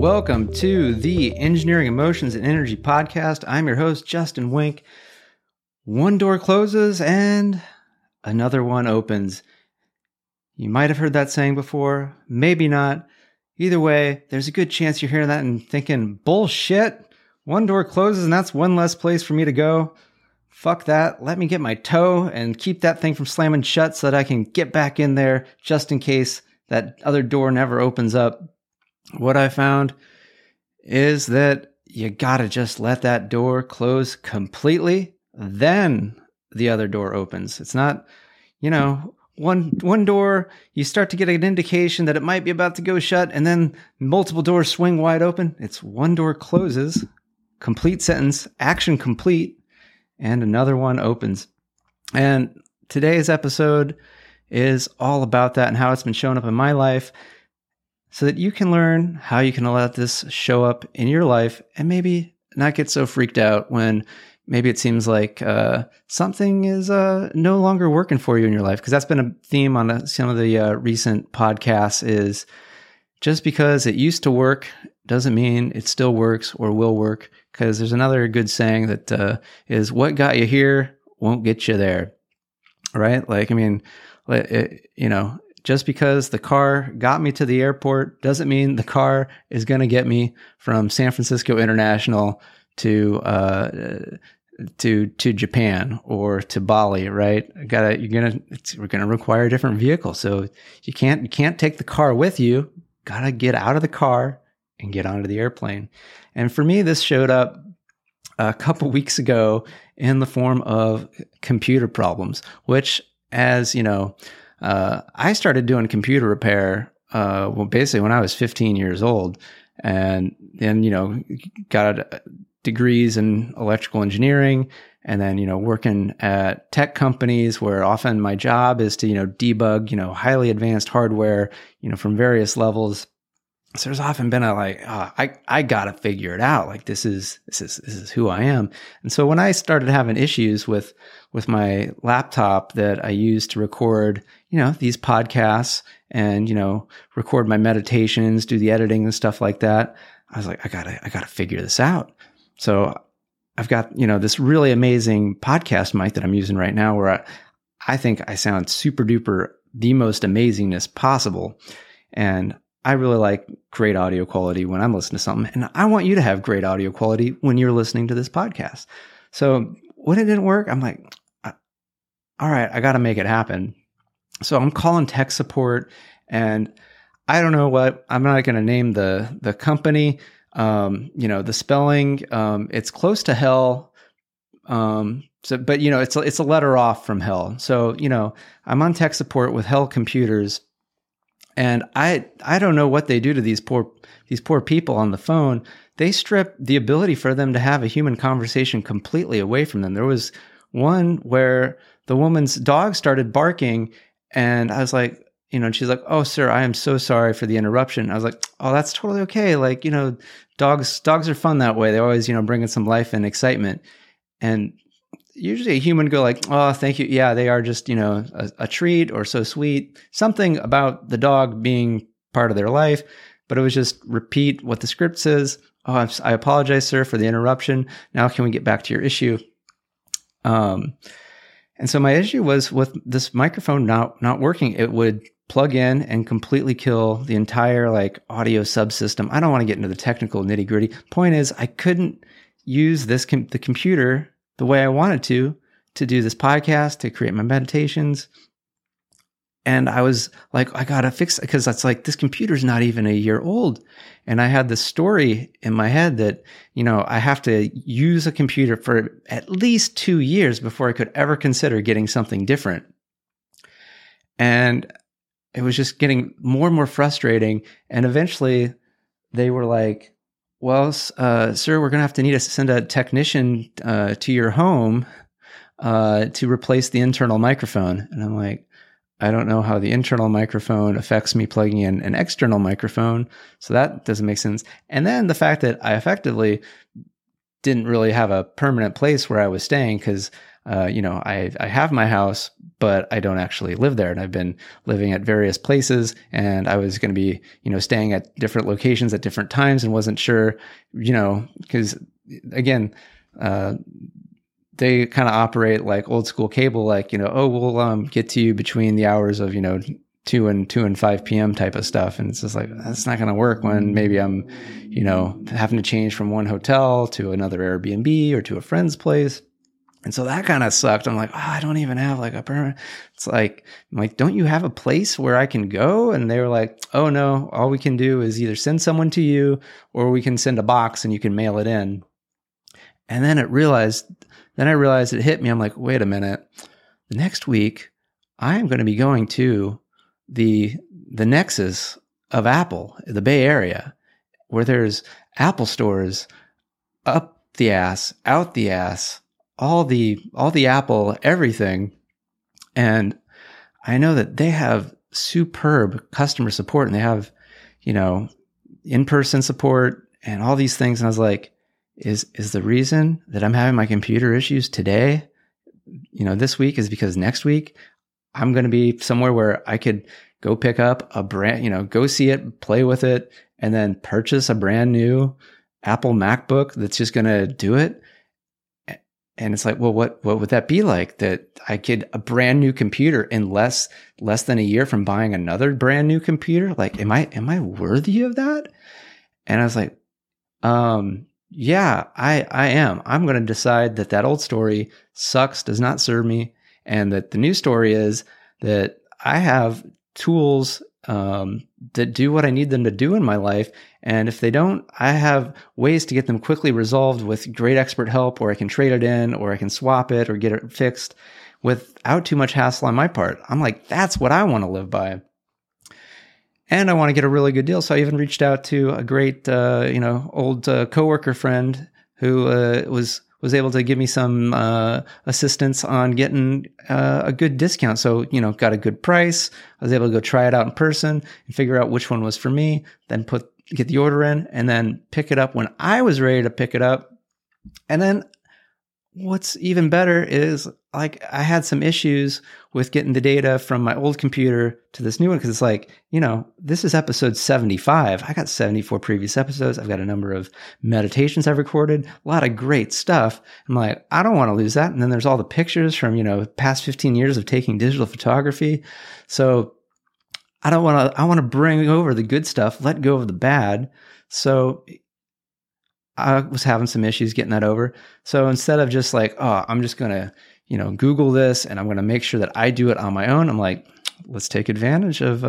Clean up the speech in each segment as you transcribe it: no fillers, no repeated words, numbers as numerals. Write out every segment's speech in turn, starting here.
Welcome to the Engineering Emotions and Energy Podcast. I'm your host, Justin Wink. One door closes and another one opens. You might have heard that saying before, maybe not. Either way, there's a good chance you're hearing that and thinking, bullshit, one door closes and that's one less place for me to go. Fuck that. Let me get my toe and keep that thing from slamming shut so that I can get back in there just in case that other door never opens up. What I found is that you gotta just let that door close completely, then the other door opens. It's not, one door, you start to get an indication that it might be about to go shut, and then multiple doors swing wide open. It's one door closes, complete sentence, action complete, and another one opens. And today's episode is all about that and how it's been showing up in my life so that you can learn how you can let this show up in your life and maybe not get so freaked out when maybe it seems like something is no longer working for you in your life. Because that's been a theme on some of the recent podcasts is just because it used to work doesn't mean it still works or will work. Because there's another good saying that is what got you here won't get you there, right? Just because the car got me to the airport doesn't mean the car is going to get me from San Francisco International to Japan or to Bali, right? We're gonna require a different vehicle, so you can't take the car with you. Gotta get out of the car and get onto the airplane. And for me, this showed up a couple weeks ago in the form of computer problems, which, as you know, I started doing computer repair basically when I was 15 years old, and then got degrees in electrical engineering, and then working at tech companies where often my job is to debug highly advanced hardware from various levels. So there's often been I gotta figure it out. Like this is who I am. And so when I started having issues with my laptop that I use to record, these podcasts and, record my meditations, do the editing and stuff like that, I was like, I gotta figure this out. So I've got, this really amazing podcast mic that I'm using right now where I think I sound super duper the most amazingness possible. And I really like great audio quality when I'm listening to something, and I want you to have great audio quality when you're listening to this podcast. So when it didn't work, I'm like, all right, I got to make it happen. So I'm calling tech support, and I don't know what, I'm not going to name the company, the spelling, it's close to hell. So, but it's a letter off from hell. So, I'm on tech support with Hell Computers. And I don't know what they do to these poor people on the phone. They strip the ability for them to have a human conversation completely away from them. There was one where the woman's dog started barking, and I was like, and she's like, "Oh, sir, I am so sorry for the interruption." I was like, "Oh, that's totally okay. Like, dogs are fun that way. They always, bring in some life and excitement." And usually a human go like, "Oh, thank you. Yeah, they are just, a treat or so sweet." Something about the dog being part of their life, but it was just repeat what the script says. "Oh, I apologize, sir, for the interruption. Now can we get back to your issue?" And so my issue was with this microphone not working. It would plug in and completely kill the entire audio subsystem. I don't want to get into the technical nitty gritty. Point is, I couldn't use the computer the way I wanted to do this podcast, to create my meditations. And I was like, I gotta fix it, because that's this computer's not even a year old. And I had this story in my head that, I have to use a computer for at least 2 years before I could ever consider getting something different. And it was just getting more and more frustrating. And eventually they were like, "Well, sir, we're going to have to send a technician to your home to replace the internal microphone." And I'm like, I don't know how the internal microphone affects me plugging in an external microphone, so that doesn't make sense. And then the fact that I effectively didn't really have a permanent place where I was staying, because I have my house, but I don't actually live there. And I've been living at various places, and I was going to be, staying at different locations at different times, and wasn't sure, because again, they kind of operate like old school cable, like, we'll get to you between the hours of, 2 and 5 p.m. type of stuff. And it's just like, that's not going to work when maybe I'm, having to change from one hotel to another Airbnb or to a friend's place. And so that kind of sucked. I'm like, I don't even have like a permanent. It's like, don't you have a place where I can go? And they were like, oh no, all we can do is either send someone to you, or we can send a box and you can mail it in. And then I realized it hit me. I'm like, wait a minute. The next week, I am going to be going to the nexus of Apple, the Bay Area, where there's Apple stores up the ass, out the ass, all the Apple, everything. And I know that they have superb customer support, and they have, in-person support and all these things. And I was like, Is the reason that I'm having my computer issues today, this week, is because next week I'm going to be somewhere where I could go pick up a brand, go see it, play with it, and then purchase a brand new Apple MacBook that's just going to do it. And it's like, well, what would that be like, that I could a brand new computer in less than a year from buying another brand new computer? Like, am I worthy of that? And I was like, yeah, I am. I'm going to decide that old story sucks, does not serve me, and that the new story is that I have tools that do what I need them to do in my life. And if they don't, I have ways to get them quickly resolved with great expert help, or I can trade it in, or I can swap it or get it fixed without too much hassle on my part. I'm like, that's what I want to live by. And I want to get a really good deal. So I even reached out to a great, old coworker friend who was able to give me some assistance on getting a good discount. So, got a good price. I was able to go try it out in person and figure out which one was for me, then get the order in, and then pick it up when I was ready to pick it up. And then what's even better is, like, I had some issues with getting the data from my old computer to this new one, because it's like, this is episode 75. I got 74 previous episodes. I've got a number of meditations I've recorded, a lot of great stuff. I'm like, I don't want to lose that. And then there's all the pictures from, past 15 years of taking digital photography. So I want to bring over the good stuff, let go of the bad. So I was having some issues getting that over. So instead of just like, I'm just going to, Google this, and I'm going to make sure that I do it on my own, I'm like, let's take advantage of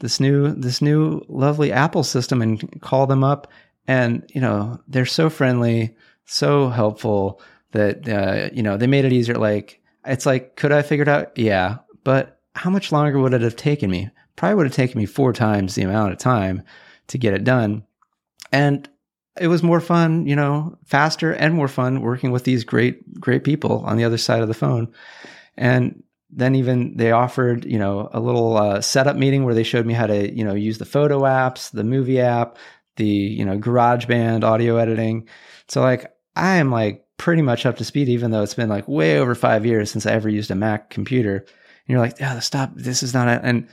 this new lovely Apple system and call them up. And, they're so friendly, so helpful that, they made it easier. Like, it's like, could I figure it out? Yeah. But how much longer would it have taken me? Probably would have taken me 4 times the amount of time to get it done. And it was more fun, faster and more fun working with these great, great people on the other side of the phone. And then even they offered, a little setup meeting where they showed me how to, use the photo apps, the movie app, the, GarageBand, audio editing. So like, I am like pretty much up to speed, even though it's been like way over 5 years since I ever used a Mac computer. And you're like, oh, stop. This is not an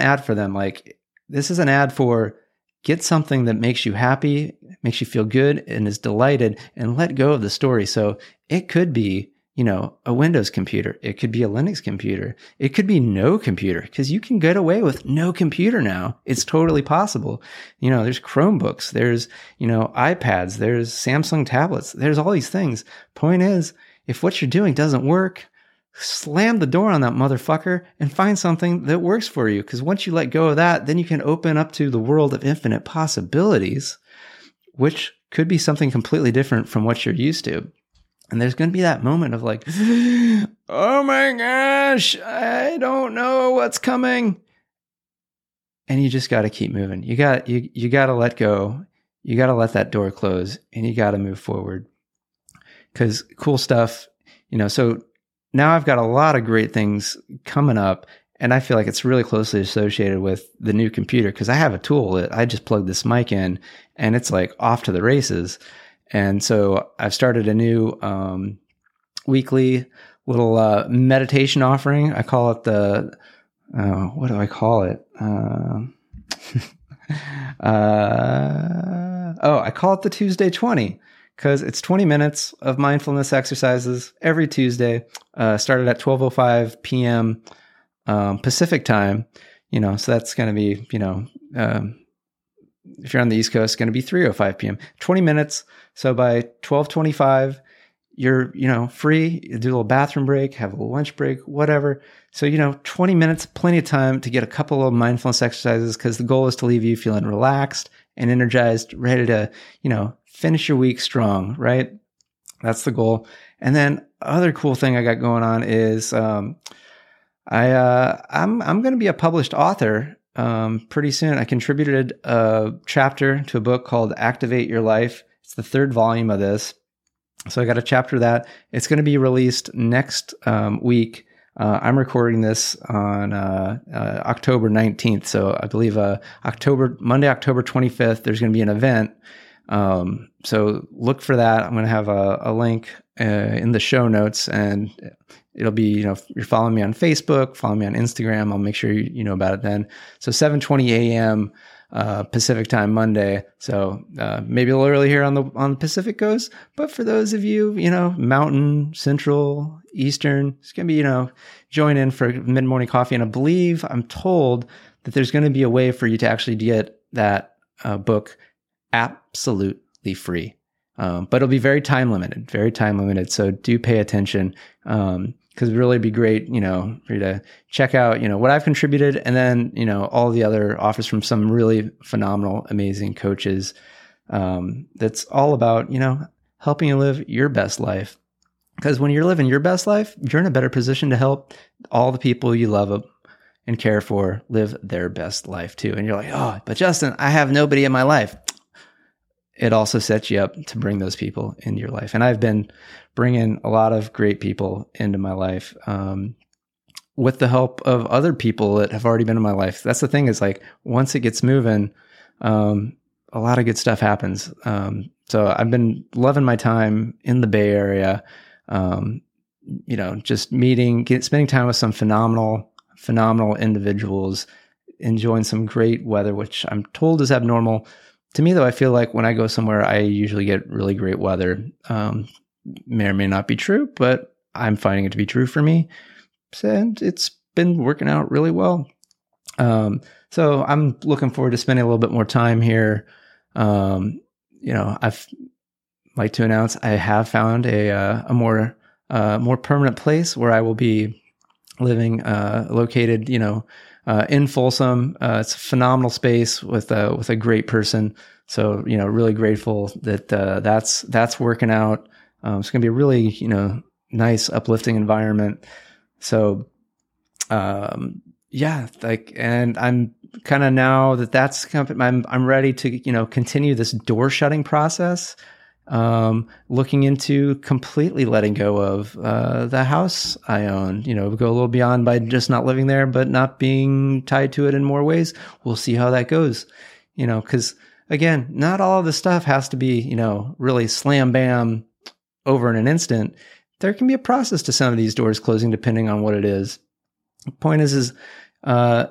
ad for them. Like, this is an ad for get something that makes you happy, makes you feel good, and is delighted, and let go of the story. So it could be, a Windows computer. It could be a Linux computer. It could be no computer, because you can get away with no computer now. It's totally possible. There's Chromebooks, there's, iPads, there's Samsung tablets, there's all these things. Point is, if what you're doing doesn't work, slam the door on that motherfucker and find something that works for you. Because once you let go of that, then you can open up to the world of infinite possibilities, which could be something completely different from what you're used to. And there's going to be that moment of like, oh my gosh, I don't know what's coming. And you just got to keep moving. You got to let go. You got to let that door close, and you got to move forward. Because cool stuff, so now I've got a lot of great things coming up, and I feel like it's really closely associated with the new computer, because I have a tool that I just plug this mic in, and it's like off to the races. And so I've started a new weekly little meditation offering. I call it the, what do I call it? I call it the Tuesday 20, because it's 20 minutes of mindfulness exercises every Tuesday, started at 12:05 p.m. Pacific time, so that's going to be, if you're on the East Coast, it's going to be 3:05 p.m., 20 minutes. So by 12:25, you're, free. You do a little bathroom break, have a little lunch break, whatever. So, 20 minutes, plenty of time to get a couple of mindfulness exercises, because the goal is to leave you feeling relaxed and energized, ready to, finish your week strong, right? That's the goal. And then other cool thing I got going on is I'm going to be a published author pretty soon. I contributed a chapter to a book called Activate Your Life. It's the third volume of this. So I got a chapter of that. It's going to be released next week. I'm recording this on October 19th. So I believe Monday, October 25th, there's going to be an event. So look for that. I'm going to have a link in the show notes, and it'll be, if you're following me on Facebook, follow me on Instagram, I'll make sure you know about it then. So 7:20 a.m. Pacific time Monday. So maybe a little early here on the Pacific Coast, but for those of you, Mountain, Central, Eastern, it's going to be, join in for mid-morning coffee. And I believe, I'm told that there's going to be a way for you to actually get that book absolutely free. But it'll be very time limited. So do pay attention, because it'd really be great, for you to check out, what I've contributed, and then, all the other offers from some really phenomenal, amazing coaches. That's all about, helping you live your best life. Because when you're living your best life, you're in a better position to help all the people you love and care for live their best life too. And you're like, oh, but Justin, I have nobody in my life. It also sets you up to bring those people into your life. And I've been bringing a lot of great people into my life with the help of other people that have already been in my life. That's the thing, is like, once it gets moving, a lot of good stuff happens. So I've been loving my time in the Bay Area, just spending time with some phenomenal individuals, enjoying some great weather, which I'm told is abnormal. To me, though, I feel like when I go somewhere, I usually get really great weather. May or may not be true, but I'm finding it to be true for me. And it's been working out really well. So I'm looking forward to spending a little bit more time here. I've like to announce I have found a more permanent place where I will be living, located, in Folsom. It's a phenomenal space with a great person. So, really grateful that that's working out. It's going to be a really, nice, uplifting environment. So, and I'm kind of, now that that's coming, I'm ready to, continue this door shutting process. Looking into completely letting go of the house I own, go a little beyond by just not living there, but not being tied to it in more ways. We'll see how that goes, because again, not all of the stuff has to be, really slam bam over in an instant. There can be a process to some of these doors closing, depending on what it is. The point is, don't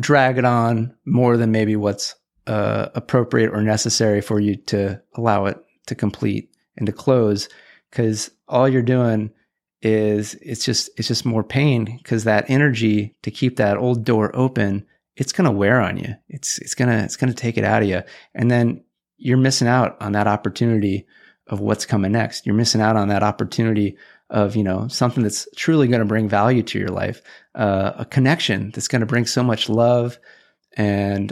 drag it on more than maybe what's appropriate or necessary for you to allow it to complete and to close, because all you're doing is it's just more pain, because that energy to keep that old door open, it's going to wear on you. It's going to take it out of you. And then you're missing out on that opportunity of what's coming next. You're missing out on that opportunity of, something that's truly going to bring value to your life, a connection that's going to bring so much love and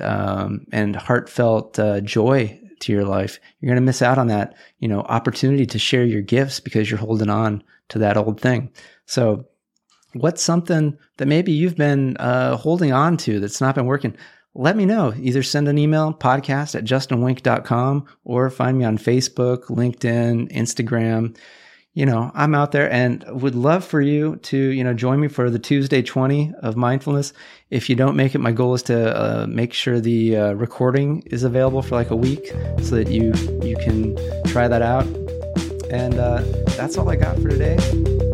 heartfelt joy to your life. You're going to miss out on that, opportunity to share your gifts, because you're holding on to that old thing. So what's something that maybe you've been holding on to that's not been working? Let me know. Either send an email, podcast@justinwink.com, or find me on Facebook, LinkedIn, Instagram. I'm out there, and would love for you to, join me for the Tuesday 20 of mindfulness. If you don't make it, my goal is to make sure the recording is available for like a week, so that you can try that out. And that's all I got for today.